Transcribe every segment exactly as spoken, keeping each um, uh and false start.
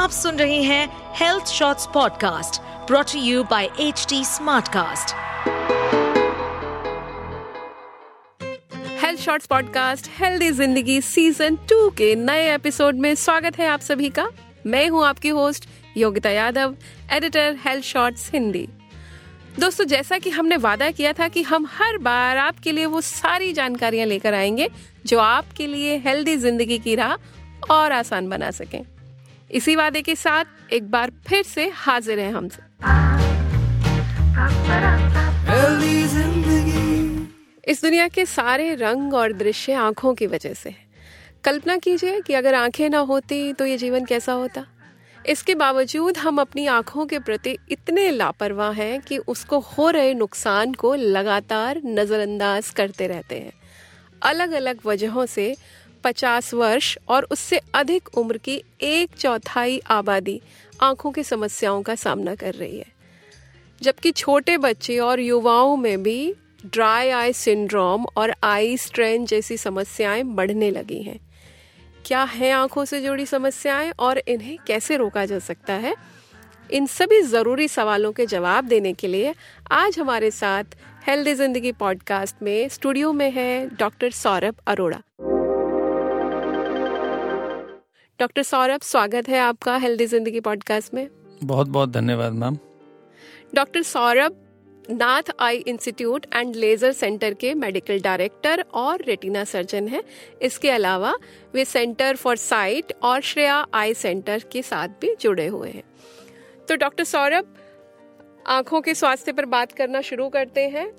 आप सुन रहे हैं Health Shots podcast brought to you by HD Smartcast. Health Shots podcast healthy जिंदगी सीजन टू के नए एपिसोड में स्वागत है आप सभी का। मैं हूं आपकी host Yogita Yadav, editor Health Shots Hindi. दोस्तों, जैसा कि हमने वादा किया था कि हम हर बार आपके लिए वो सारी जानकारियां लेकर आएंगे जो आपके लिए हेल्दी जिंदगी की राह और आसान बना सकें। इसी वादे के साथ एक बार फिर से हाजिर हैं हम। इस दुनिया के सारे रंग और दृश्य आंखों की वजह से है। कल्पना कीजिए कि अगर आंखें ना होती तो ये जीवन कैसा होता। इसके बावजूद हम अपनी आंखों के प्रति इतने लापरवाह हैं कि उसको हो रहे नुकसान को लगातार नज़रअंदाज करते रहते हैं। अलग अलग वजहों से पचास वर्ष और उससे अधिक उम्र की एक चौथाई आबादी आंखों की समस्याओं का सामना कर रही है, जबकि छोटे बच्चे और युवाओं में भी ड्राई आई सिंड्रोम और आई स्ट्रेन जैसी समस्याएं बढ़ने लगी हैं। क्या है आंखों से जुड़ी समस्याएं और इन्हें कैसे रोका जा सकता है? इन सभी ज़रूरी सवालों के जवाब देने के लिए आज हमारे साथ हेल्दी जिंदगी पॉडकास्ट में स्टूडियो में है डॉक्टर सौरभ अरोड़ा। डॉक्टर सौरभ, स्वागत है आपका हेल्दी जिंदगी पॉडकास्ट में। बहुत बहुत धन्यवाद ma'am. Doctor Saurabh Nath I institute and laser centre के मेडिकल डायरेक्टर और रेटिना सर्जन हैं। इसके अलावा वे सेंटर फॉर साइट और श्रेया आई सेंटर के साथ भी जुड़े हुए हैं। तो डॉक्टर सौरभ, आँखों के स्वास्थ्य पर बात करना शुरू करते हैं।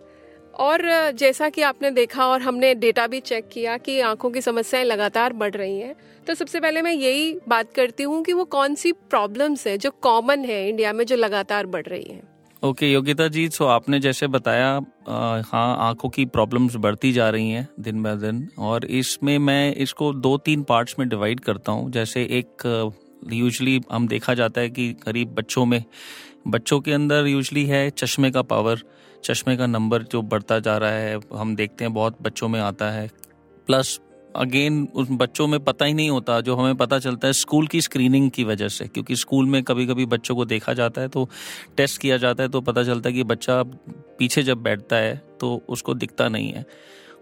और जैसा कि आपने देखा और हमने डेटा भी चेक किया कि आँखों की समस्याएं लगातार बढ़ रही हैं, तो सबसे पहले मैं यही बात करती हूँ कि वो कौन सी प्रॉब्लम्स हैं जो कॉमन है इंडिया में, जो लगातार बढ़ रही हैं। Okay okay, Yogita ji, so आपने जैसे बताया, आ, हाँ आँखों की प्रॉब्लम्स बढ़ती जा रही हैं दिन ब दिन। और इसमें मैं इसको दो तीन पार्ट्स में डिवाइड करता हूँ। जैसे एक यूजली हम देखा जाता है कि करीब बच्चों में बच्चों के अंदर यूजली है चश्मे का पावर, चश्मे का नंबर जो बढ़ता जा रहा है, हम देखते हैं बहुत बच्चों में आता है। प्लस अगेन उन बच्चों में पता ही नहीं होता, जो हमें पता चलता है स्कूल की स्क्रीनिंग की वजह से, क्योंकि स्कूल में कभी कभी बच्चों को देखा जाता है तो टेस्ट किया जाता है तो पता चलता है कि बच्चा पीछे जब बैठता है तो उसको दिखता नहीं है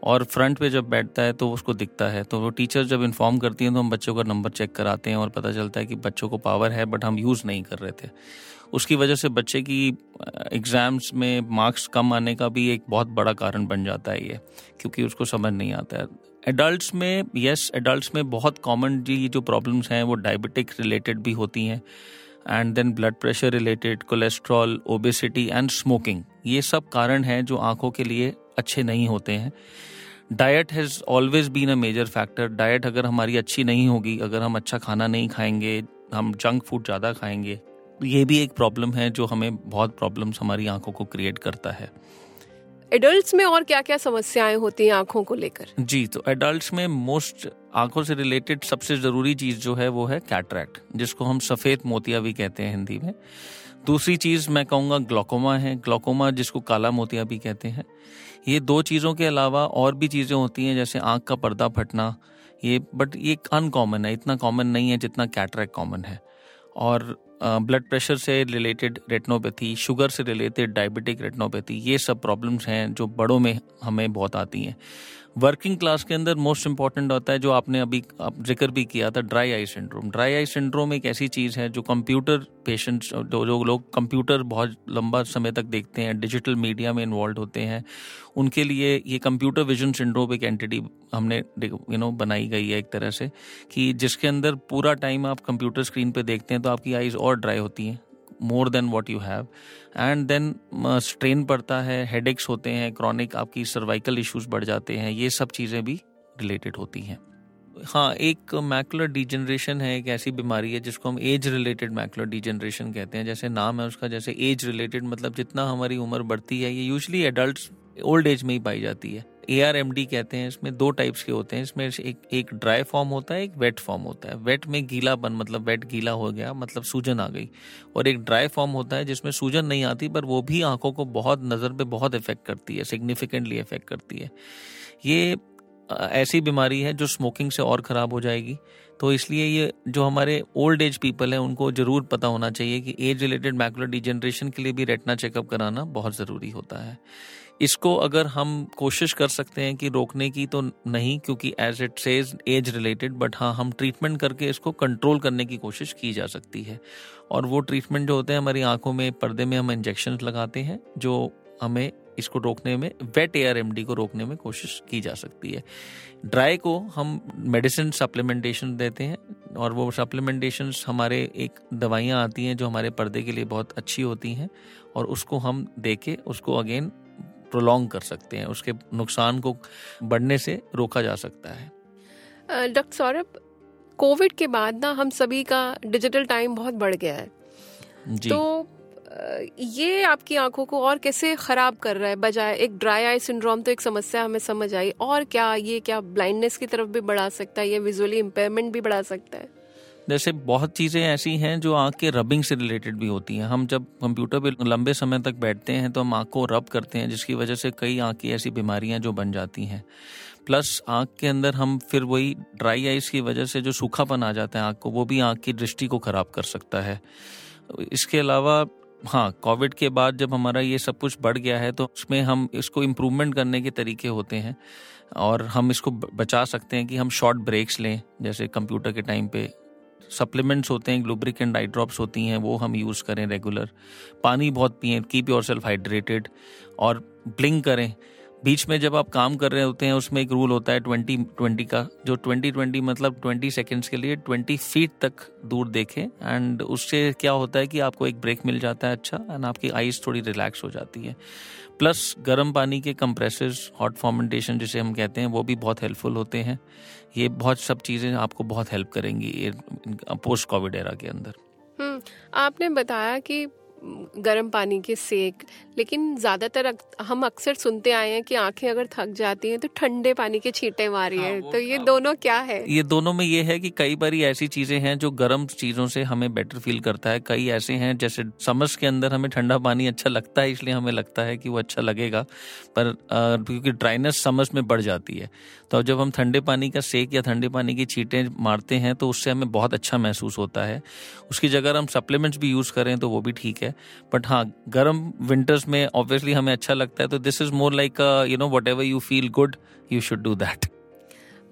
और फ्रंट पे जब बैठता है तो उसको दिखता है। तो वो टीचर जब इन्फॉर्म करती हैं तो हम बच्चों का नंबर चेक कराते हैं और पता चलता है कि बच्चों को पावर है बट हम यूज़ नहीं कर रहे थे। उसकी वजह से बच्चे की एग्ज़ाम्स में मार्क्स कम आने का भी एक बहुत बड़ा कारण बन जाता है ये, क्योंकि उसको समझ नहीं आता है। एडल्ट्स में यस एडल्ट्स में बहुत कॉमन जी जो प्रॉब्लम्स हैं वो डायबिटिक रिलेटेड भी होती हैं, and then blood pressure related, cholesterol, obesity and smoking, ये सब कारण हैं जो आंखों के लिए अच्छे नहीं होते हैं। Diet has always been a major factor. Diet अगर हमारी अच्छी नहीं होगी, अगर हम अच्छा खाना नहीं खाएंगे, हम जंक फूड ज़्यादा खाएंगे, ये भी एक प्रॉब्लम है जो हमें बहुत प्रॉब्लम्स हमारी आंखों को क्रिएट करता है। एडल्ट्स में और क्या क्या समस्याएं होती हैं आंखों को लेकर? जी, तो एडल्ट्स में मोस्ट आंखों से रिलेटेड सबसे ज़रूरी चीज़ जो है वो है कैटरैक्ट, जिसको हम सफ़ेद मोतिया भी कहते हैं हिंदी में। दूसरी चीज़ मैं कहूँगा ग्लॉकोमा है, ग्लॉकोमा जिसको काला मोतिया भी कहते हैं। ये दो चीज़ों के अलावा और भी चीज़ें होती हैं, जैसे आँख का पर्दा फटना, ये बट ये अनकॉमन है, इतना कॉमन नहीं है जितना कैटरैक्ट कॉमन है। और ब्लड प्रेशर से रिलेटेड रेटिनोपैथी, शुगर से रिलेटेड डायबिटिक रेटिनोपैथी, ये सब प्रॉब्लम्स हैं जो बड़ों में हमें बहुत आती हैं। वर्किंग क्लास के अंदर मोस्ट इम्पॉर्टेंट होता है जो आपने अभी आप जिक्र भी किया था, dry eye syndrome. Dry eye syndrome एक ऐसी चीज़ है जो कंप्यूटर पेशेंट्स, जो जो लोग कंप्यूटर बहुत लंबा समय तक देखते हैं, डिजिटल मीडिया में इन्वॉल्व होते हैं, उनके लिए ये कंप्यूटर विजन सिंड्रोम एक एंटिटी हमने यू नो बनाई गई है एक तरह से, कि जिसके अंदर पूरा टाइम आप कंप्यूटर स्क्रीन पर देखते हैं तो आपकी आईज और ड्राई होती हैं, more than what you have, and then strain पड़ता है, हेडेक्स होते हैं, क्रॉनिक आपकी सर्वाइकल इश्यूज बढ़ जाते हैं, ये सब चीज़ें भी रिलेटेड होती हैं। हाँ, एक मैकुलर डिजनरेशन है, एक ऐसी बीमारी है जिसको हम एज रिलेटेड मैकुलर डिजनरेशन कहते हैं, जैसे नाम है उसका, जैसे एज रिलेटेड मतलब जितना हमारी उम्र बढ़ती है, ये यूजली एडल्ट्स ओल्ड एज में ही पाई जाती है। ए आर एम डी कहते हैं। इसमें दो टाइप्स के होते हैं, इसमें एक एक ड्राई फॉर्म होता है, एक वेट फॉर्म होता है। वेट में गीलापन, मतलब वेट गीला हो गया, मतलब सूजन आ गई, और एक ड्राई फॉर्म होता है जिसमें सूजन नहीं आती पर वो भी आंखों को बहुत, नज़र पे बहुत इफेक्ट करती है, सिग्निफिकेंटली इफेक्ट करती है। ये ऐसी बीमारी है जो स्मोकिंग से और ख़राब हो जाएगी, तो इसलिए ये जो हमारे ओल्ड एज पीपल हैं उनको ज़रूर पता होना चाहिए कि एज रिलेटेड मैकुलर डिजेनरेशन के लिए भी रेटिना चेकअप कराना बहुत ज़रूरी होता है। इसको अगर हम कोशिश कर सकते हैं कि रोकने की तो नहीं, क्योंकि as it says age related, but हाँ हम ट्रीटमेंट करके इसको कंट्रोल करने की कोशिश की जा सकती है। और वो ट्रीटमेंट जो होते हैं हमारी आंखों में पर्दे में हम इंजेक्शन लगाते हैं जो हमें इसको रोकने में वेट एआरएमडी को रोकने में कोशिश की जा सकती है। ड्राई को हम मेडिसिन सप्लीमेंटेशन देते हैं और वो सप्लीमेंटेशन हमारे एक दवाइयाँ आती हैं जो हमारे पर्दे के लिए बहुत अच्छी होती हैं और उसको हम दे के उसको अगेन प्रोलॉन्ग कर सकते हैं, उसके नुकसान को बढ़ने से रोका जा सकता है। डॉक्टर सौरभ, कोविड के बाद ना हम सभी का डिजिटल टाइम बहुत बढ़ गया है जी। तो ये आपकी आंखों को और कैसे ख़राब कर रहा है? बजाय एक ड्राई आई सिंड्रोम तो एक समस्या हमें समझ आई, और क्या ये क्या ब्लाइंडनेस की तरफ भी बढ़ा सकता है या विजुअली इम्पेयरमेंट भी बढ़ा सकता है? जैसे बहुत चीज़ें ऐसी हैं जो आँख के रबिंग से रिलेटेड भी होती हैं। हम जब कंप्यूटर पे लंबे समय तक बैठते हैं तो हम आँख को रब करते हैं, जिसकी वजह से कई आँख की ऐसी बीमारियां जो बन जाती हैं। प्लस आँख के अंदर हम फिर वही ड्राई आइज की वजह से जो सूखापन आ जाता है आँख को, वो भी आँख की दृष्टि को ख़राब कर सकता है। इसके अलावा हाँ, कोविड के बाद जब हमारा ये सब कुछ बढ़ गया है तो उसमें हम इसको इम्प्रूवमेंट करने के तरीके होते हैं और हम इसको बचा सकते हैं कि हम शॉर्ट ब्रेक्स लें। जैसे कंप्यूटर के टाइम पे सप्लीमेंट्स होते हैं, लुब्रिकेंट आई ड्रॉप्स होती हैं, वो हम यूज़ करें रेगुलर। पानी बहुत पिएं, कीप योरसेल्फ हाइड्रेटेड, और ब्लिंक करें। बीच में जब आप काम कर रहे होते हैं उसमें एक रूल होता है ट्वेंटी ट्वेंटी का, जो ट्वेंटी ट्वेंटी मतलब ट्वेंटी सेकंड्स के लिए ट्वेंटी फीट तक दूर देखें, एंड उससे क्या होता है कि आपको एक ब्रेक मिल जाता है अच्छा, एंड आपकी आईज थोड़ी रिलैक्स हो जाती है। प्लस गर्म पानी के कंप्रेसर्स, हॉट फॉर्मेंटेशन जिसे हम कहते हैं, वो भी बहुत हेल्पफुल होते हैं। ये बहुत सब चीज़ें आपको बहुत हेल्प करेंगी पोस्ट कोविड एरा के अंदर। आपने बताया कि गर्म पानी के सेक, लेकिन ज़्यादातर हम अक्सर सुनते आए हैं कि आंखें अगर थक जाती हैं तो ठंडे पानी के छींटे मारिए। हाँ, तो ये दोनों क्या है? ये दोनों में ये है कि कई बारी ऐसी चीज़ें हैं जो गर्म चीज़ों से हमें बेटर फील करता है। कई ऐसे हैं जैसे समर्स के अंदर हमें ठंडा पानी अच्छा लगता है, इसलिए हमें लगता है कि वो अच्छा लगेगा, पर क्योंकि ड्राइनेस समर्स में बढ़ जाती है, तो जब हम ठंडे पानी का सेक या ठंडे पानी की छींटे मारते हैं तो उससे हमें बहुत अच्छा महसूस होता है। उसकी जगह हम सप्लीमेंट्स भी यूज़ करें तो वो भी ठीक है। बट हाँ, गर्म विंटर्स में ऑब्वियसली हमें अच्छा लगता है, तो this is more like you know whatever you feel good you should do that.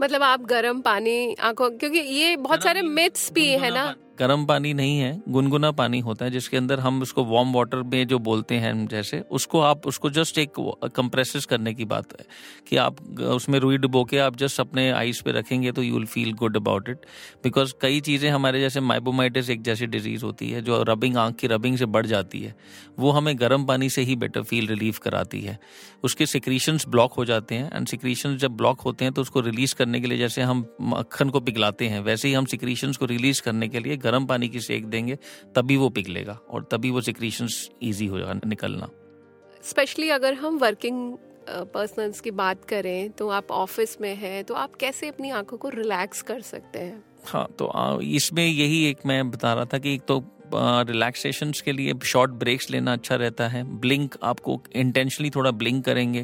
मतलब आप गर्म पानी आंखों, क्योंकि ये बहुत सारे मिथ्स भी है ना, गर्म पानी नहीं है, गुनगुना पानी होता है जिसके अंदर हम उसको वार्म वाटर में जो बोलते हैं, जैसे उसको आप उसको जस्ट एक कंप्रेसेस करने की बात है कि आप उसमें रुई डुबो के आप जस्ट अपने आईज पे रखेंगे तो you will feel good about it. Because कई चीज़ें हमारे जैसे माइबोमाइटिस एक जैसी डिजीज़ होती है जो रबिंग आँख की रबिंग से बढ़ जाती है, वो हमें गर्म पानी से ही बेटर फील रिलीफ कराती है। उसके सिक्रीशंस ब्लॉक हो जाते हैं, एंड सिक्रीशंस जब ब्लॉक होते हैं तो उसको रिलीज करने के लिए, जैसे हम मक्खन को पिघलाते हैं, वैसे ही हम सिक्रीशंस को रिलीज करने के लिए गर्म पानी की सेक देंगे, तभी वो पिघलेगा और तभी वो सिक्रीशंस इजी हो जाएगा निकलना। स्पेशली अगर हम वर्किंग पर्सनस की बात करें तो आप ऑफिस में हैं तो आप कैसे अपनी आंखों को रिलैक्स कर सकते हैं? हाँ, तो इसमें यही एक मैं बता रहा था कि एक तो रिलैक्सेशंस के लिए शॉर्ट ब्रेक्स लेना अच्छा रहता है। ब्लिंक, आपको इंटेंशनली थोड़ा ब्लिंक करेंगे,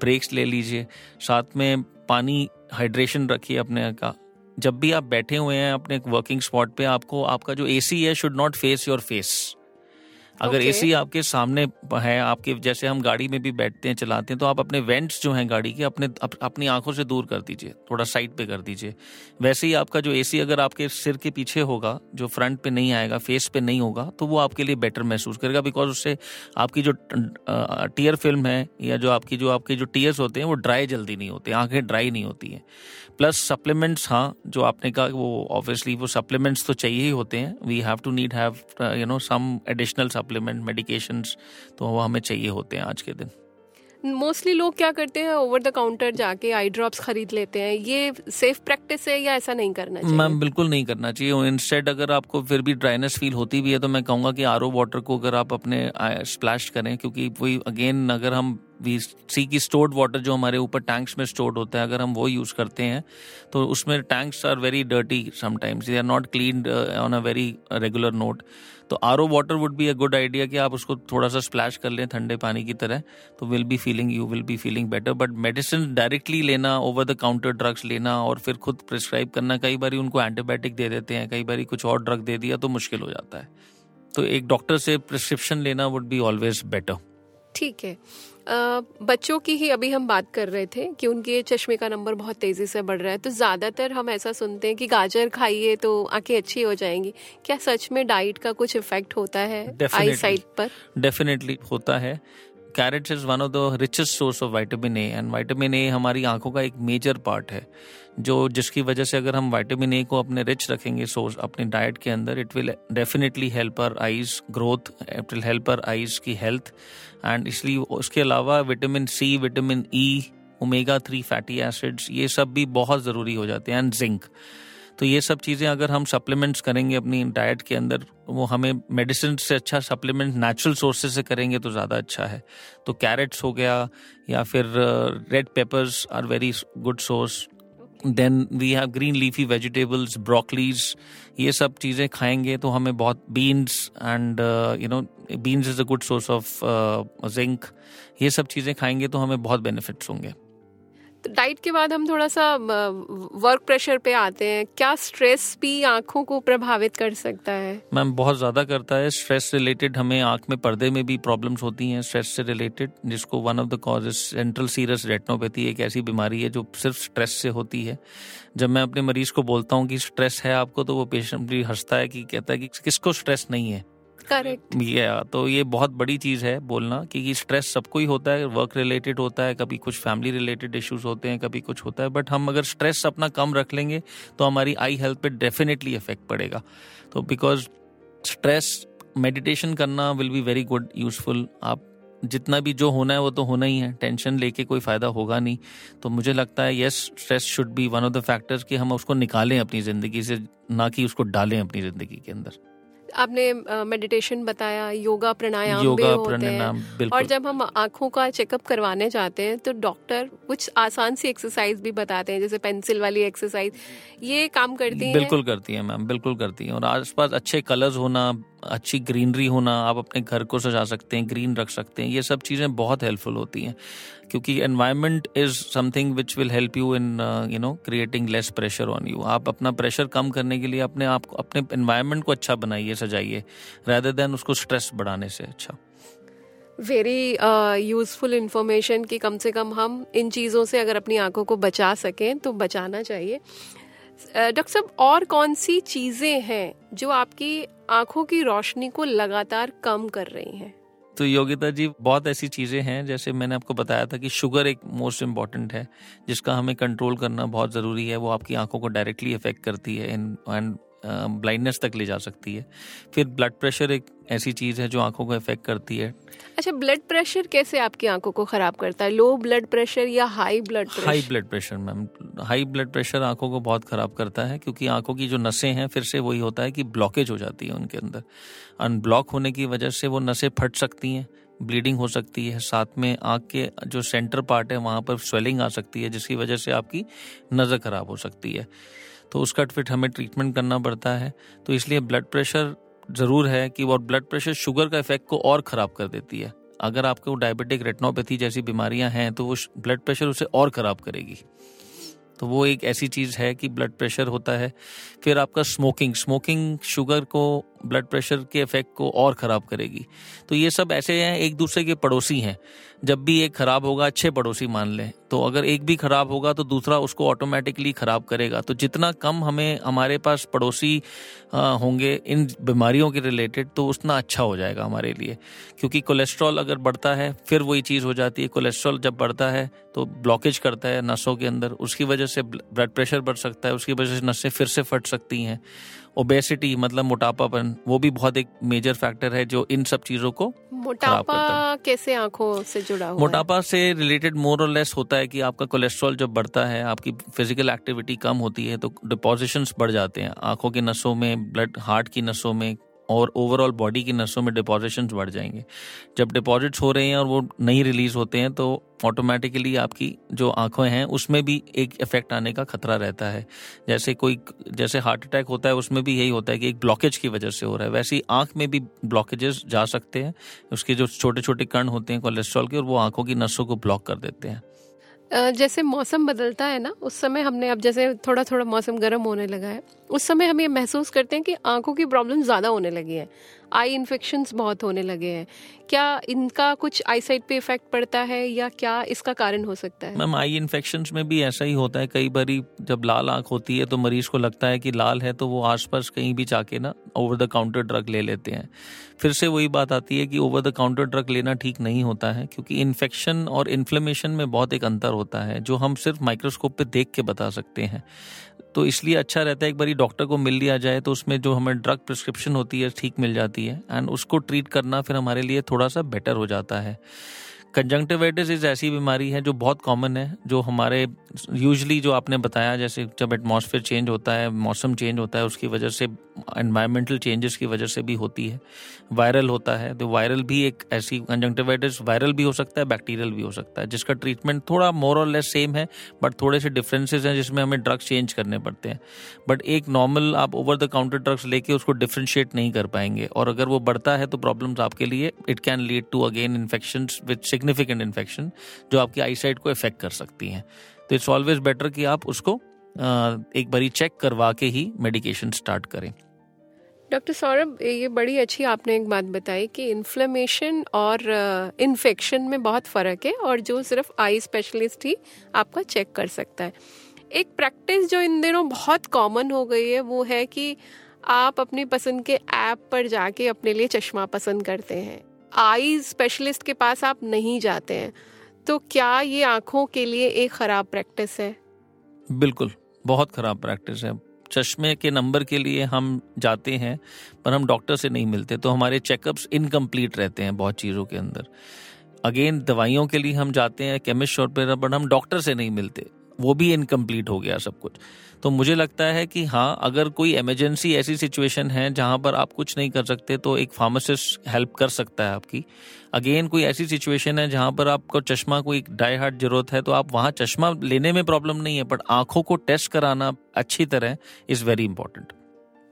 ब्रेक्स ले लीजिए, साथ में पानी हाइड्रेशन रखिए अपने का। जब भी आप बैठे हुए हैं अपने वर्किंग स्पॉट पे, आपको आपका जो एसी है should not face your face. अगर okay. एसी आपके सामने है, आपके जैसे हम गाड़ी में भी बैठते हैं चलाते हैं तो आप अपने वेंट्स जो हैं गाड़ी के अपने अप, अपनी आंखों से दूर कर दीजिए, थोड़ा साइड पे कर दीजिए। वैसे ही आपका जो एसी अगर आपके सिर के पीछे होगा, जो फ्रंट पे नहीं आएगा, फेस पे नहीं होगा, तो वो आपके लिए बेटर महसूस करेगा, बिकॉज उससे आपकी जो टीयर फिल्म है या जो आपकी जो आपके जो टीयर्स होते हैं वो ड्राई जल्दी नहीं होते, आँखें ड्राई नहीं होती हैं। प्लस सप्लीमेंट्स, हाँ, जो आपने कहा वो ऑब्वियसली वो सप्लीमेंट्स तो चाहिए ही होते हैं। We have to need have you know some additional supplement medications, तो वो हमें चाहिए होते हैं आज के दिन। मोस्टली लोग क्या करते हैं, ओवर द काउंटर जाके आई ड्रॉप्स खरीद लेते हैं। ये सेफ प्रैक्टिस है या ऐसा नहीं करना चाहिए? मैम, बिल्कुल नहीं करना चाहिए। इंस्टेड अगर आपको फिर भी ड्राइनेस फील होती भी है तो मैं कहूँगा कि आर ओ वाटर को अगर आप अपने स्प्लैश करें, क्योंकि वही अगेन अगर हम वी सी की स्टोर्ड वाटर जो हमारे ऊपर टैंक्स में स्टोर्ड होता है, अगर हम वो यूज़ करते हैं तो उसमें tanks are very dirty sometimes, they are not cleaned on a very regular note. तो RO water would be a good idea कि आप उसको थोड़ा सा स्प्लैश कर लें ठंडे पानी की तरह, तो will be feeling you will be feeling better. But medicine directly लेना, ओवर द काउंटर ड्रग्स लेना और फिर खुद प्रिस्क्राइब करना, कई बार उनको एंटीबायोटिक दे देते हैं, कई बार कुछ और ड्रग दे दिया तो मुश्किल हो जाता है. तो एक डॉक्टर से प्रिस्क्रिप्शन लेना वुड बी ऑलवेज बेटर. ठीक है, बच्चों की ही अभी हम बात कर रहे थे कि उनके चश्मे का नंबर बहुत तेज़ी से बढ़ रहा है, तो ज़्यादातर हम ऐसा सुनते हैं कि गाजर खाइए तो आंखें अच्छी हो जाएंगी. क्या सच में डाइट का कुछ इफेक्ट होता है आई साइट पर? डेफिनेटली होता है. Carrots is one of the richest source of vitamin A, and vitamin A हमारी आंखों का एक मेजर पार्ट है, जो जिसकी वजह से अगर हम विटामिन ए को अपने रिच रखेंगे सोर्स अपनी डाइट के अंदर, it will definitely help our eyes growth, it will help our eyes की हेल्थ. एंड इसलिए उसके अलावा vitamin C, vitamin E, omega three fatty acids, ये सब भी बहुत ज़रूरी हो जाते हैं, एंड जिंक. तो ये सब चीज़ें अगर हम सप्लीमेंट्स करेंगे अपनी डाइट के अंदर, वो हमें मेडिसिन से अच्छा सप्लीमेंट नेचुरल सोर्सेज से करेंगे तो ज़्यादा अच्छा है. तो कैरेट्स हो गया, या फिर red peppers are very good source. Then we have green leafy vegetables, broccolis, ये सब चीज़ें खाएंगे तो हमें बहुत, beans and you know beans is a good source of zinc, ये सब चीज़ें खाएंगे तो हमें बहुत बेनिफिट्स होंगे. डाइट के बाद हम थोड़ा सा वर्क प्रेशर पे आते हैं. क्या स्ट्रेस भी आंखों को प्रभावित कर सकता है? मैम बहुत ज़्यादा करता है. स्ट्रेस रिलेटेड हमें आंख में पर्दे में भी प्रॉब्लम्स होती हैं स्ट्रेस से रिलेटेड, जिसको one of the causes central serous retinopathy, एक ऐसी बीमारी है जो सिर्फ स्ट्रेस से होती है. जब मैं अपने मरीज को बोलता हूँ कि स्ट्रेस है आपको, तो वो पेशेंट भी हंसता है कि कहता है कि किसको स्ट्रेस नहीं है. करेक्ट. या तो ये बहुत बड़ी चीज़ है बोलना, क्योंकि स्ट्रेस सबको ही होता है, वर्क रिलेटेड होता है, कभी कुछ फैमिली रिलेटेड इश्यूज होते हैं, कभी कुछ होता है. बट हम अगर स्ट्रेस अपना कम रख लेंगे तो हमारी आई हेल्थ पे डेफिनेटली इफेक्ट पड़ेगा. तो बिकॉज स्ट्रेस, मेडिटेशन करना will be very good useful. आप जितना भी जो होना है वो तो होना ही है, टेंशन लेके कोई फ़ायदा होगा नहीं. तो मुझे लगता है yes, stress should be one of the factors कि हम उसको निकालें अपनी ज़िंदगी से, ना कि उसको डालें अपनी ज़िंदगी के अंदर. आपने मेडिटेशन uh, बताया, योगा प्राणायाम योगा भी होते हैं, और जब हम आँखों का चेकअप करवाने जाते हैं तो डॉक्टर कुछ आसान सी एक्सरसाइज भी बताते हैं, जैसे पेंसिल वाली एक्सरसाइज, ये काम करती है? बिल्कुल करती है मैम, बिल्कुल करती है. और आसपास अच्छे कलर्स होना, अच्छी ग्रीनरी होना, आप अपने घर को सजा सकते हैं, ग्रीन रख सकते हैं, ये सब चीज़ें बहुत हेल्पफुल होती हैं, क्योंकि environment is something which will help you in you know creating less pressure on you. आप अपना प्रेशर कम करने के लिए अपने आप को, अपने एनवायरनमेंट को अच्छा बनाइए, सजाइए, rather than उसको स्ट्रेस बढ़ाने से अच्छा. वेरी यूज़फुल इन्फॉर्मेशन कि कम से कम हम इन चीज़ों से अगर अपनी आंखों को बचा सकें तो बचाना चाहिए. डॉक्टर साहब, और कौन सी चीज़ें हैं जो आपकी आंखों की रोशनी को लगातार कम कर रही हैं? तो योगिता जी, बहुत ऐसी चीज़ें हैं, जैसे मैंने आपको बताया था कि शुगर एक मोस्ट इम्पॉर्टेंट है जिसका हमें कंट्रोल करना बहुत ज़रूरी है. वो आपकी आंखों को डायरेक्टली अफेक्ट करती है एंड ब्लाइंडनेस तक ले जा सकती है. फिर ब्लड प्रेशर एक ऐसी चीज़ है जो आंखों को अफेक्ट करती है. अच्छा, ब्लड प्रेशर कैसे आपकी आंखों को ख़राब करता है? लो ब्लड प्रेशर या high blood pressure? High blood pressure ma'am, high blood pressure आंखों को बहुत ख़राब करता है, क्योंकि आंखों की जो नसें हैं, फिर से वही होता है कि ब्लॉकेज हो जाती है उनके अंदर. अनब्लॉक होने की वजह से वो नसें फट सकती हैं, ब्लीडिंग हो सकती है, साथ में आँख के जो सेंटर पार्ट है वहाँ पर स्वेलिंग आ सकती है, जिसकी वजह से आपकी नज़र ख़राब हो सकती है. तो उसका फिट हमें ट्रीटमेंट करना पड़ता है. तो इसलिए ब्लड प्रेशर ज़रूर है कि, और ब्लड प्रेशर शुगर का इफेक्ट को और ख़राब कर देती है. अगर आपको डायबिटिक रेटिनोपैथी जैसी बीमारियां हैं तो वो ब्लड प्रेशर उसे और ख़राब करेगी. तो वो एक ऐसी चीज़ है कि ब्लड प्रेशर होता है. फिर आपका स्मोकिंग, स्मोकिंग शुगर को, ब्लड प्रेशर के इफेक्ट को और ख़राब करेगी. तो ये सब ऐसे हैं, एक दूसरे के पड़ोसी हैं. जब भी एक ख़राब होगा, अच्छे पड़ोसी मान लें, तो अगर एक भी ख़राब होगा तो दूसरा उसको ऑटोमेटिकली ख़राब करेगा. तो जितना कम हमें, हमारे पास पड़ोसी होंगे इन बीमारियों के रिलेटेड, तो उतना अच्छा हो जाएगा हमारे लिए. क्योंकि कोलेस्ट्रॉल अगर बढ़ता है, फिर वही चीज़ हो जाती है, कोलेस्ट्रॉल जब बढ़ता है तो ब्लॉकेज करता है नसों के अंदर, उसकी वजह से ब्लड प्रेशर बढ़ सकता है, उसकी वजह से नसें फिर से फट सकती हैं. ओबेसिटी मतलब मोटापापन, वो भी बहुत एक मेजर फैक्टर है जो इन सब चीज़ों को खराब करता है. कैसे आंखों से जुड़ा हुआ? मोटापा से रिलेटेड मोर और लेस होता है कि आपका कोलेस्ट्रॉल जब बढ़ता है, आपकी फिजिकल एक्टिविटी कम होती है, तो डिपोजिशंस बढ़ जाते हैं आंखों के नसों में, ब्लड हार्ट की नसों में, और ओवरऑल बॉडी की नसों में डिपॉजिशंस बढ़ जाएंगे। जब डिपॉजिट्स हो रहे हैं और वो नहीं रिलीज होते हैं तो ऑटोमेटिकली आपकी जो आंखें हैं उसमें भी एक इफेक्ट आने का खतरा रहता है। जैसे कोई जैसे हार्ट अटैक होता है उसमें भी यही होता है कि एक ब्लॉकेज की वजह से हो रहा है, वैसे ही आँख में भी ब्लॉकेजेस जा सकते हैं। उसके जो छोटे छोटे कण होते हैं कोलेस्ट्रॉल के और वो आँखों की नसों को ब्लॉक कर देते हैं। जैसे मौसम बदलता है ना, उस समय हमने अब जैसे थोड़ा थोड़ा मौसम गर्म होने लगा है, उस समय हम ये महसूस करते हैं कि आंखों की प्रॉब्लम ज़्यादा होने लगी है, आई इन्फेक्शंस बहुत होने लगे हैं। क्या इनका कुछ आई साइट पे इफेक्ट पड़ता है या क्या इसका कारण हो सकता है? मैम आई इन्फेक्शंस में भी ऐसा ही होता है। कई बारी जब लाल आंख होती है तो मरीज को लगता है कि लाल है तो वो आसपास कहीं भी जाके ना ओवर द काउंटर ड्रग ले लेते हैं। फिर से वही बात आती है कि ओवर द काउंटर ड्रग लेना ठीक नहीं होता है, क्योंकि इन्फेक्शन और इन्फ्लेमेशन में बहुत एक अंतर होता है जो हम सिर्फ माइक्रोस्कोप पे देख के बता सकते हैं। तो इसलिए अच्छा रहता है एक बारी डॉक्टर को मिल लिया जाए तो उसमें जो हमें ड्रग प्रिस्क्रिप्शन होती है ठीक मिल जाती है एंड उसको ट्रीट करना फिर हमारे लिए थोड़ा सा बेटर हो जाता है। कंजंक्टिवाइटिस इस ऐसी बीमारी है जो बहुत कॉमन है, जो हमारे यूजुअली जो आपने बताया जैसे जब एटमॉस्फेयर चेंज होता है, मौसम चेंज होता है, उसकी वजह से एनवायरमेंटल चेंजेस की वजह से भी होती है। वायरल होता है तो वायरल भी एक ऐसी कंजंक्टिवाइटिस वायरल भी हो सकता है, बैक्टीरियल भी हो सकता है, जिसका ट्रीटमेंट थोड़ा मोर और लेस सेम है बट थोड़े से डिफरेंसेस हैं जिसमें हमें ड्रग्स चेंज करने पड़ते हैं। बट एक नॉर्मल आप ओवर द काउंटर ड्रग्स लेके उसको डिफ्रेंशिएट नहीं कर पाएंगे और अगर वो बढ़ता है तो प्रॉब्लम्स आपके लिए, it can lead to again infection with significant infection जो आपकी आई साइट को इफेक्ट कर सकती हैं। तो इट्स ऑलवेज बेटर कि आप उसको एक बारी चेक करवा के ही मेडिकेशन स्टार्ट करें। डॉक्टर सौरभ, ये बड़ी अच्छी आपने एक बात बताई कि इन्फ्लेमेशन और इन्फेक्शन में बहुत फ़र्क है और जो सिर्फ आई स्पेशलिस्ट ही आपका चेक कर सकता है। एक प्रैक्टिस जो इन दिनों बहुत कॉमन हो गई है वो है कि आप अपनी पसंद के ऐप पर जाके अपने लिए चश्मा पसंद करते हैं, आई स्पेशलिस्ट के पास आप नहीं जाते हैं। तो क्या ये आँखों के लिए एक ख़राब प्रैक्टिस है? बिल्कुल, बहुत ख़राब प्रैक्टिस है। चश्मे के नंबर के लिए हम जाते हैं पर हम डॉक्टर से नहीं मिलते तो हमारे चेकअप्स इनकम्प्लीट रहते हैं बहुत चीज़ों के अंदर। अगेन दवाइयों के लिए हम जाते हैं केमिस्ट शॉप पर पर हम डॉक्टर से नहीं मिलते, वो भी इनकम्प्लीट हो गया सब कुछ। तो मुझे लगता है कि हाँ, अगर कोई इमरजेंसी ऐसी सिचुएशन है जहाँ पर आप कुछ नहीं कर सकते तो एक फार्मासिस्ट हेल्प कर सकता है आपकी। अगेन कोई ऐसी सिचुएशन है जहाँ पर आपको चश्मा कोई डाई हार्ट जरूरत है तो आप वहाँ चश्मा लेने में प्रॉब्लम नहीं है, बट आँखों को टेस्ट कराना अच्छी तरह इज़ वेरी इंपॉर्टेंट।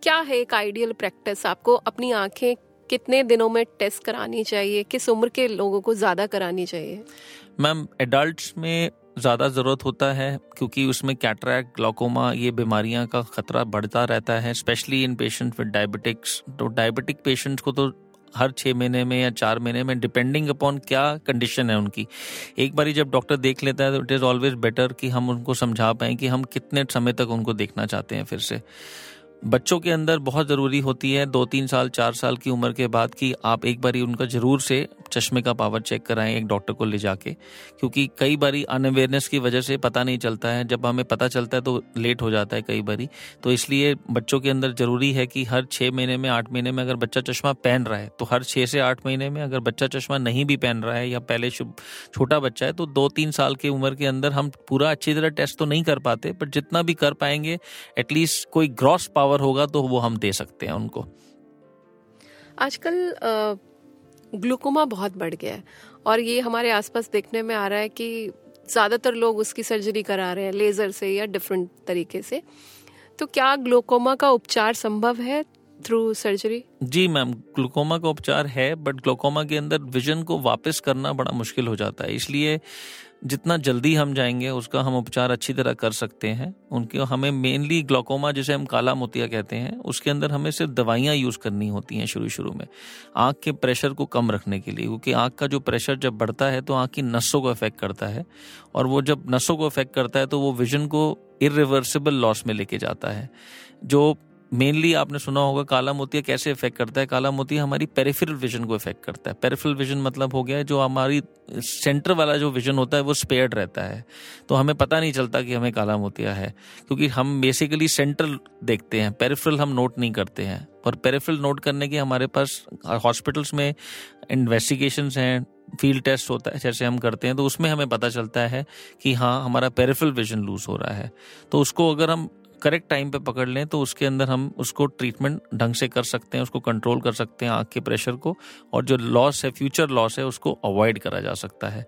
क्या है एक आइडियल प्रैक्टिस? आपको अपनी आँखें कितने दिनों में टेस्ट करानी चाहिए? किस उम्र के लोगों को ज़्यादा करानी चाहिए? मैम एडल्ट्स में ज़्यादा ज़रूरत होता है क्योंकि उसमें कैटरैक्ट, ग्लॉकोमा ये बीमारियां का खतरा बढ़ता रहता है, specially in patient with diabetics. तो डायबिटिक पेशेंट्स को तो हर छः महीने में या चार महीने में डिपेंडिंग अपॉन क्या कंडीशन है उनकी, एक बारी जब डॉक्टर देख लेता है तो इट इज़ ऑलवेज बेटर कि हम उनको समझा पाएँ कि हम कितने समय तक उनको देखना चाहते हैं। फिर से बच्चों के अंदर बहुत ज़रूरी होती है दो तीन साल चार साल की उम्र के बाद कि आप एक बारी उनका ज़रूर से चश्मे का पावर चेक कराएं एक डॉक्टर को ले जाके, क्योंकि कई बारी अनअवेयरनेस की वजह से पता नहीं चलता है, जब हमें पता चलता है तो लेट हो जाता है कई बारी। तो इसलिए बच्चों के अंदर ज़रूरी है कि हर छः महीने में आठ महीने में अगर बच्चा चश्मा पहन रहा है तो हर छः से आठ महीने में, अगर बच्चा चश्मा नहीं भी पहन रहा है या पहले छोटा बच्चा है तो दो तीन साल की उम्र के अंदर हम पूरा अच्छी तरह टेस्ट तो नहीं कर पाते पर जितना भी कर पाएंगे एटलीस्ट कोई ग्रॉस पावर होगा तो वो हम दे सकते हैं उनको। आजकल ग्लूकोमा बहुत बढ़ गया है और ये हमारे आसपास देखने में आ रहा है कि ज़्यादातर लोग उसकी सर्जरी करा रहे हैं लेज़र से या डिफरेंट तरीके से। तो क्या ग्लूकोमा का उपचार संभव है थ्रू सर्जरी? जी मैम, ग्लूकोमा का उपचार है बट ग्लूकोमा के अंदर विजन को वापस करना बड़ा मुश्किल हो जाता है, इसलिए जितना जल्दी हम जाएंगे उसका हम उपचार अच्छी तरह कर सकते हैं। उनके हमें मेनली ग्लूकोमा जिसे हम काला मोतिया कहते हैं उसके अंदर हमें सिर्फ दवाइयाँ यूज़ करनी होती हैं शुरू शुरू में आँख के प्रेशर को कम रखने के लिए, क्योंकि आँख का जो प्रेशर जब बढ़ता है तो आँख की नसों को इफेक्ट करता है और वो जब नसों को इफेक्ट करता है तो वो विजन को इरिवर्सिबल लॉस में लेके जाता है। जो मेनली आपने सुना होगा काला मोतिया कैसे इफेक्ट करता है, काला मोतिया हमारी पेरिफेरल विजन को इफेक्ट करता है। पेरिफेरल विजन मतलब हो गया जो हमारी सेंटर वाला जो विजन होता है वो स्पेयर्ड रहता है, तो हमें पता नहीं चलता कि हमें काला मोतिया है क्योंकि हम बेसिकली सेंट्रल देखते हैं, पेरिफेरल हम नोट नहीं करते हैं। और पेरिफेरल नोट करने के हमारे पास हॉस्पिटल्स में इन्वेस्टिगेशंस हैं, फील्ड टेस्ट होता है जैसे हम करते हैं, तो उसमें हमें पता चलता है कि हाँ हमारा पेरिफेरल विजन लूज हो रहा है। तो उसको अगर हम करेक्ट टाइम पे पकड़ लें तो उसके अंदर हम उसको ट्रीटमेंट ढंग से कर सकते हैं, उसको कंट्रोल कर सकते हैं आँख के प्रेशर को, और जो लॉस है, फ्यूचर लॉस है, उसको अवॉइड करा जा सकता है।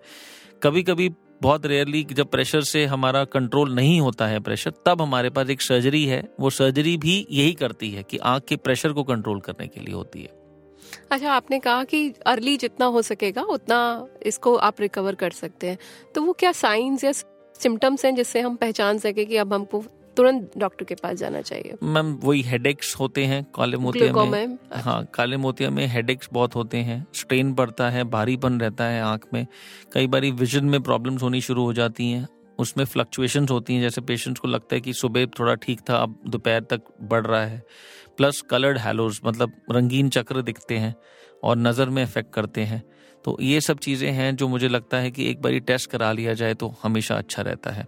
कभी कभी बहुत रेयरली जब प्रेशर से हमारा कंट्रोल नहीं होता है प्रेशर, तब हमारे पास एक सर्जरी है, वो सर्जरी भी यही करती है कि आँख के प्रेशर को कंट्रोल करने के लिए होती है। अच्छा, आपने कहा कि अर्ली जितना हो सकेगा उतना इसको आप रिकवर कर सकते हैं, तो वो क्या साइंस या सिम्टम्स हैं जिससे हम पहचान सके कि अब हमको तुरंत डॉक्टर के पास जाना चाहिए? मैम वही हेडेक्स होते हैं, काले मोतिया में, हाँ काले मोतिया में हेडेक्स बहुत होते हैं, स्ट्रेन पड़ता है, भारीपन रहता है आँख में, कई बार विजन में प्रॉब्लम्स होनी शुरू हो जाती हैं, उसमें फ्लक्चुएशंस होती हैं, जैसे पेशेंट्स को लगता है कि सुबह थोड़ा ठीक था, अब दोपहर तक बढ़ रहा है, प्लस कलर्ड हैलोज मतलब रंगीन चक्र दिखते हैं और नज़र में इफेक्ट करते हैं। तो ये सब चीज़ें हैं जो मुझे लगता है कि एक बारी टेस्ट करा लिया जाए तो हमेशा अच्छा रहता है।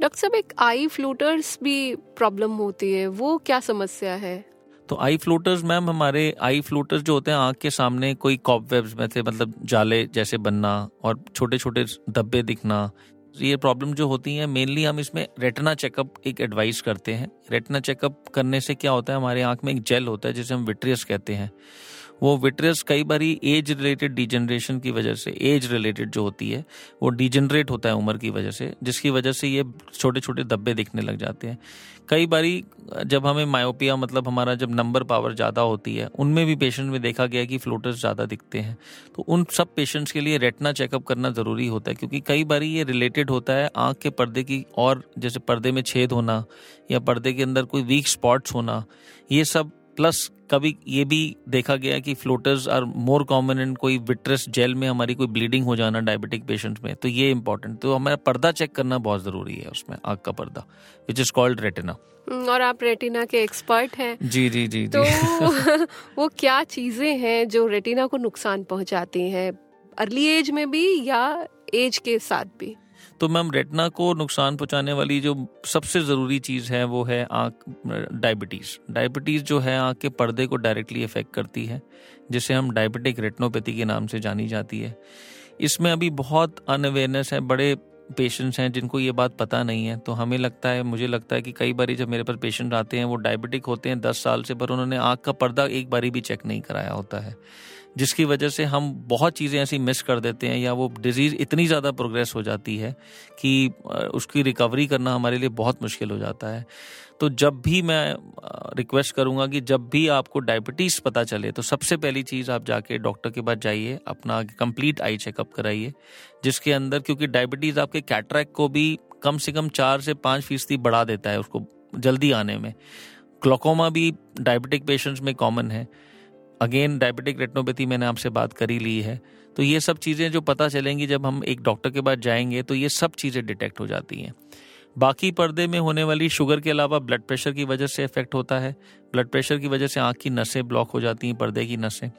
डॉक्टर साहब, एक आई फ्लोटर्स भी प्रॉब्लम होती है, वो क्या समस्या है? तो आई फ्लोटर्स मैम, हमारे आई फ्लोटर्स जो होते हैं आँख के सामने कोई कॉबवेब्स में से मतलब जाले जैसे बनना और छोटे छोटे धब्बे दिखना, ये प्रॉब्लम जो होती है मेनली हम इसमें रेटिना चेकअप एक एडवाइस करते हैं। रेटिना चेकअप करने से क्या होता है, हमारे आँख में एक जेल होता है जिसे हम विट्रियस कहते हैं। वो विट्रियस कई बारी एज रिलेटेड डिजनरेशन की वजह से, एज रिलेटेड जो होती है वो डिजनरेट होता है उम्र की वजह से, जिसकी वजह से ये छोटे छोटे धब्बे दिखने लग जाते हैं। कई बारी जब हमें मायोपिया मतलब हमारा जब नंबर पावर ज़्यादा होती है, उनमें भी पेशेंट में देखा गया कि फ्लोटर्स ज़्यादा दिखते हैं। तो उन सब पेशेंट्स के लिए रेटिना चेकअप करना ज़रूरी होता है, क्योंकि कई बारी ये रिलेटेड होता है आँख के पर्दे की, और जैसे पर्दे में छेद होना या पर्दे के अंदर कोई वीक स्पॉट्स होना, ये सब प्लस कभी ये भी देखा गया कि floaters are more common in कोई विट्रस जेल में हमारी कोई ब्लीडिंग हो जाना डायबिटिक पेशेंट्स में, तो ये इम्पोर्टेंट। तो हमारा पर्दा चेक करना बहुत ज़रूरी है उसमें, आँख का पर्दा विच इज़ कॉल्ड रेटिना। और आप रेटिना के एक्सपर्ट हैं। जी जी जी, जी। तो वो क्या चीज़ें हैं जो रेटिना को नुकसान पहुँचाती हैं, अर्ली एज में भी या एज के साथ भी? तो मैम रेटिना को नुकसान पहुंचाने वाली जो सबसे ज़रूरी चीज़ है वो है आँख डायबिटीज़। डायबिटीज़ जो है आँख के पर्दे को डायरेक्टली अफेक्ट करती है, जिसे हम डायबिटिक रेटिनोपैथी के नाम से जानी जाती है। इसमें अभी बहुत अनअवेयरनेस है, बड़े पेशेंट्स हैं जिनको ये बात पता नहीं है। तो हमें लगता है, मुझे लगता है कि कई बारी जब मेरे पास पेशेंट आते हैं वो डायबिटिक होते हैं दस साल से, पर उन्होंने आँख का पर्दा एक बारी भी चेक नहीं कराया होता है, जिसकी वजह से हम बहुत चीज़ें ऐसी मिस कर देते हैं, या वो डिजीज़ इतनी ज़्यादा प्रोग्रेस हो जाती है कि उसकी रिकवरी करना हमारे लिए बहुत मुश्किल हो जाता है। तो जब भी मैं रिक्वेस्ट करूँगा कि जब भी आपको डायबिटीज़ पता चले तो सबसे पहली चीज़ आप जाके डॉक्टर के पास जाइए, अपना कंप्लीट आई चेकअप कराइए, जिसके अंदर क्योंकि डायबिटीज़ आपके कैटरैक्ट को भी कम से कम चार से पाँच फीसदी बढ़ा देता है उसको जल्दी आने में। ग्लूकोमा भी डायबिटिक पेशेंट्स में कॉमन है, अगेन डायबिटिक रेटिनोपैथी मैंने आपसे बात करी ली है। तो ये सब चीज़ें जो पता चलेंगी जब हम एक डॉक्टर के पास जाएंगे तो ये सब चीज़ें डिटेक्ट हो जाती हैं। बाकी पर्दे में होने वाली शुगर के अलावा ब्लड प्रेशर की वजह से इफेक्ट होता है। ब्लड प्रेशर की वजह से आँख की नसें ब्लॉक हो जाती हैं, पर्दे की नसें,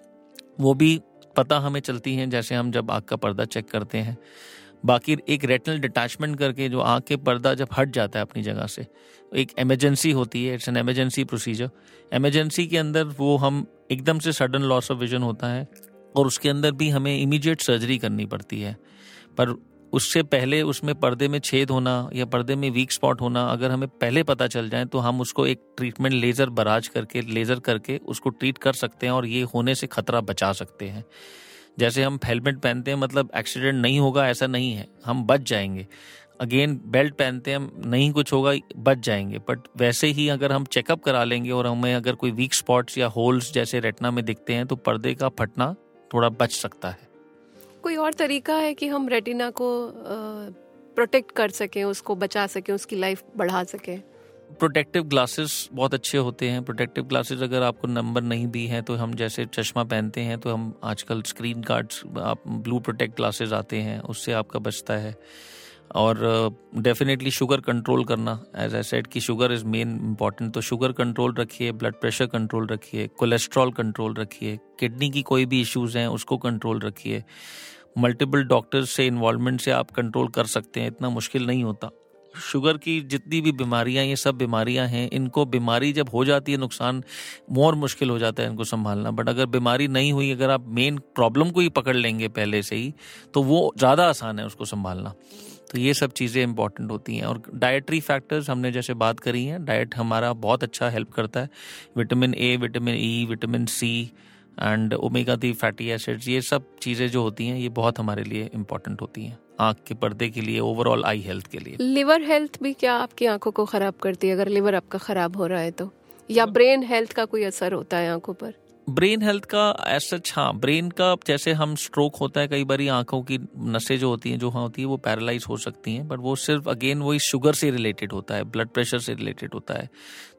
वो भी पता हमें चलती हैं जैसे हम जब आँख का पर्दा चेक करते हैं। बाकी एक रेटिनल डिटैचमेंट करके जो आँख के पर्दा जब हट जाता है अपनी जगह से, एक एमरजेंसी होती है, it's an emergency procedure. Emergency के अंदर वो हम एकदम से सडन लॉस ऑफ विजन होता है और उसके अंदर भी हमें इमीडिएट सर्जरी करनी पड़ती है। पर उससे पहले उसमें पर्दे में छेद होना या पर्दे में वीक स्पॉट होना अगर हमें पहले पता चल जाए तो हम उसको एक ट्रीटमेंट लेज़र बराज करके लेज़र करके उसको ट्रीट कर सकते हैं और ये होने से खतरा बचा सकते हैं। जैसे हम हेलमेट पहनते हैं मतलब एक्सीडेंट नहीं होगा ऐसा नहीं है, हम बच जाएंगे। अगेन बेल्ट पहनते हैं, नहीं कुछ होगा, बच जाएंगे। बट वैसे ही अगर हम चेकअप करा लेंगे और हमें अगर कोई वीक स्पॉट्स या होल्स जैसे रेटिना में दिखते हैं तो पर्दे का फटना थोड़ा बच सकता है। कोई और तरीका है कि हम रेटिना को प्रोटेक्ट कर सकें, उसको बचा सकें, उसकी लाइफ बढ़ा सकें? प्रोटेक्टिव ग्लासेस बहुत अच्छे होते हैं। प्रोटेक्टिव ग्लासेस अगर आपको नंबर नहीं भी है तो हम जैसे चश्मा पहनते हैं तो हम आजकल स्क्रीन गार्ड्स, आप ब्लू प्रोटेक्ट ग्लासेस आते हैं, उससे आपका बचता है। और डेफिनेटली शुगर कंट्रोल करना, एज आई सेड कि शुगर इज़ मेन इम्पॉर्टेंट। तो शुगर कंट्रोल रखिए, ब्लड प्रेशर कंट्रोल रखिए, कोलेस्ट्रॉल कंट्रोल रखिए, किडनी की कोई भी इश्यूज़ हैं उसको कंट्रोल रखिए। मल्टीपल डॉक्टर्स से इन्वॉल्वमेंट से आप कंट्रोल कर सकते हैं, इतना मुश्किल नहीं होता। शुगर की जितनी भी बीमारियां, ये सब बीमारियां हैं, इनको बीमारी जब हो जाती है नुकसान और मुश्किल हो जाता है इनको संभालना। बट अगर बीमारी नहीं हुई, अगर आप मेन प्रॉब्लम को ही पकड़ लेंगे पहले से ही, तो वो ज़्यादा आसान है उसको संभालना। तो ये सब चीज़ें इंपॉर्टेंट होती हैं। और डाइटरी फैक्टर्स हमने जैसे बात करी है, डाइट हमारा बहुत अच्छा हेल्प करता है, vitamin A, vitamin E, vitamin C and omega three fatty acids, ये सब चीज़ें जो होती हैं ये बहुत हमारे लिए इम्पॉर्टेंट होती हैं आँख के पर्दे के लिए, ओवरऑल आई हेल्थ के लिए। लिवर हेल्थ भी क्या आपकी आँखों को ख़राब करती है अगर लिवर आपका ख़राब हो रहा है तो, या ब्रेन हेल्थ का कोई असर होता है आँखों पर? ब्रेन हेल्थ का ऐसा, हाँ, ब्रेन का जैसे हम स्ट्रोक होता है कई बार आंखों की नसें जो होती हैं जो हाँ होती है वो पैरालाइज हो सकती हैं, बट वो सिर्फ अगेन वही शुगर से रिलेटेड होता है, ब्लड प्रेशर से रिलेटेड होता है।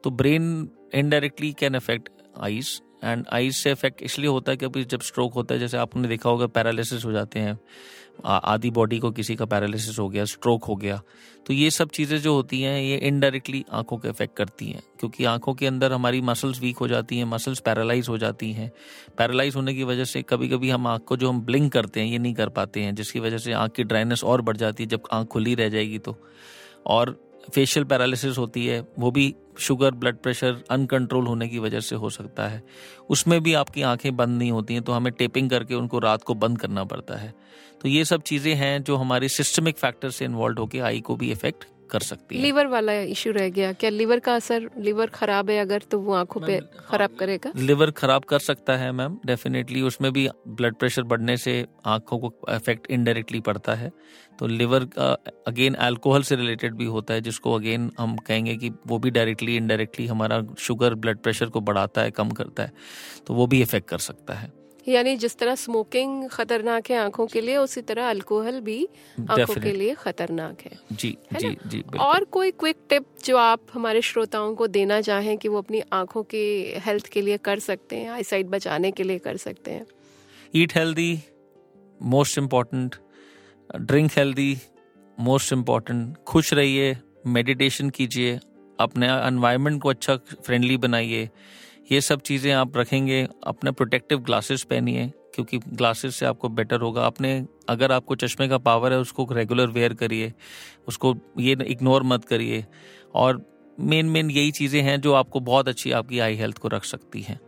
तो brain indirectly can affect eyes, and eyes से इफेक्ट इसलिए होता है क्योंकि जब स्ट्रोक होता है, जैसे आपने देखा होगा पैरालिसिस हो जाते हैं, आधी बॉडी को किसी का पैरालिसिस हो गया, स्ट्रोक हो गया, तो ये सब चीज़ें जो होती हैं ये इनडायरेक्टली आंखों को इफेक्ट करती हैं, क्योंकि आंखों के अंदर हमारी मसल्स वीक हो जाती हैं, मसल्स पैरालाइज हो जाती हैं। पैरालाइज होने की वजह से कभी कभी हम आंख को जो हम ब्लिंक करते हैं ये नहीं कर पाते हैं, जिसकी वजह से आंख की ड्राइनेस और बढ़ जाती है जब आंख खुली रह जाएगी तो। और फेशियल पैरालिसिस होती है, वो भी शुगर, ब्लड प्रेशर अनकंट्रोल होने की वजह से हो सकता है, उसमें भी आपकी आंखें बंद नहीं होती हैं, तो हमें टेपिंग करके उनको रात को बंद करना पड़ता है। तो ये सब चीज़ें हैं जो हमारे सिस्टमिक फैक्टर से इन्वॉल्व होकर आई को भी इफेक्ट कर सकती है। लीवर वाला इशू रह गया, क्या लीवर का असर, लीवर खराब है अगर तो वो आंखों पे खराब करेगा? लीवर खराब कर सकता है मैम, डेफिनेटली, उसमें भी ब्लड प्रेशर बढ़ने से आंखों को इफेक्ट इनडायरेक्टली पड़ता है। तो लीवर का अगेन अल्कोहल से रिलेटेड भी होता है, जिसको अगेन हम कहेंगे कि वो भी डायरेक्टली इनडायरेक्टली हमारा शुगर, ब्लड प्रेशर को बढ़ाता है, कम करता है, तो वो भी इफेक्ट कर सकता है। यानी जिस तरह स्मोकिंग खतरनाक है आंखों के लिए, उसी तरह अल्कोहल भी आंखों के लिए खतरनाक है। जी, है जी, जी, और कोई क्विक टिप जो आप हमारे श्रोताओं को देना चाहें कि वो अपनी आंखों के हेल्थ के लिए कर सकते हैं, आई साइट बचाने के लिए कर सकते हैं? Eat healthy most important, drink healthy most important, खुश रहिए, मेडिटेशन कीजिए, अपने एनवायरनमेंट को अच्छा फ्रेंडली बनाइए, ये सब चीज़ें आप रखेंगे, अपने प्रोटेक्टिव ग्लासेस पहनिए क्योंकि ग्लासेस से आपको बेटर होगा। अपने अगर आपको चश्मे का पावर है उसको रेगुलर वेयर करिए, उसको ये इग्नोर मत करिए, और मेन मेन यही चीज़ें हैं जो आपको बहुत अच्छी आपकी आई हेल्थ को रख सकती हैं।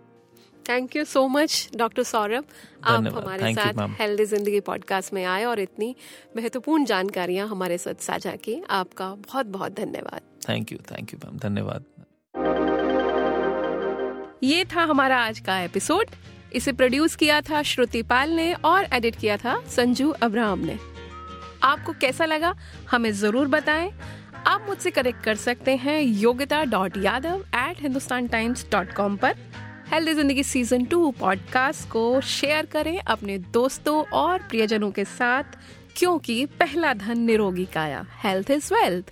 Thank you so much doctor Saurabh, आप हमारे साथ हेल्दी जिंदगी पॉडकास्ट में आए और इतनी महत्वपूर्ण जानकारियाँ हमारे साथ साझा की, आपका बहुत बहुत धन्यवाद। Thank you, thank you ma'am, धन्यवाद। ये था हमारा आज का एपिसोड। इसे प्रोड्यूस किया था श्रुति पाल ने और एडिट किया था संजू अब्राहम ने। आपको कैसा लगा हमें ज़रूर बताएं। आप मुझसे कनेक्ट कर सकते हैं Yogita dot Yadav at Hindustan times dot com पर। हेल्दी जिंदगी सीजन टू पॉडकास्ट को शेयर करें अपने दोस्तों और प्रियजनों के साथ, क्योंकि पहला धन निरोगी काया, हेल्थ इज वेल्थ।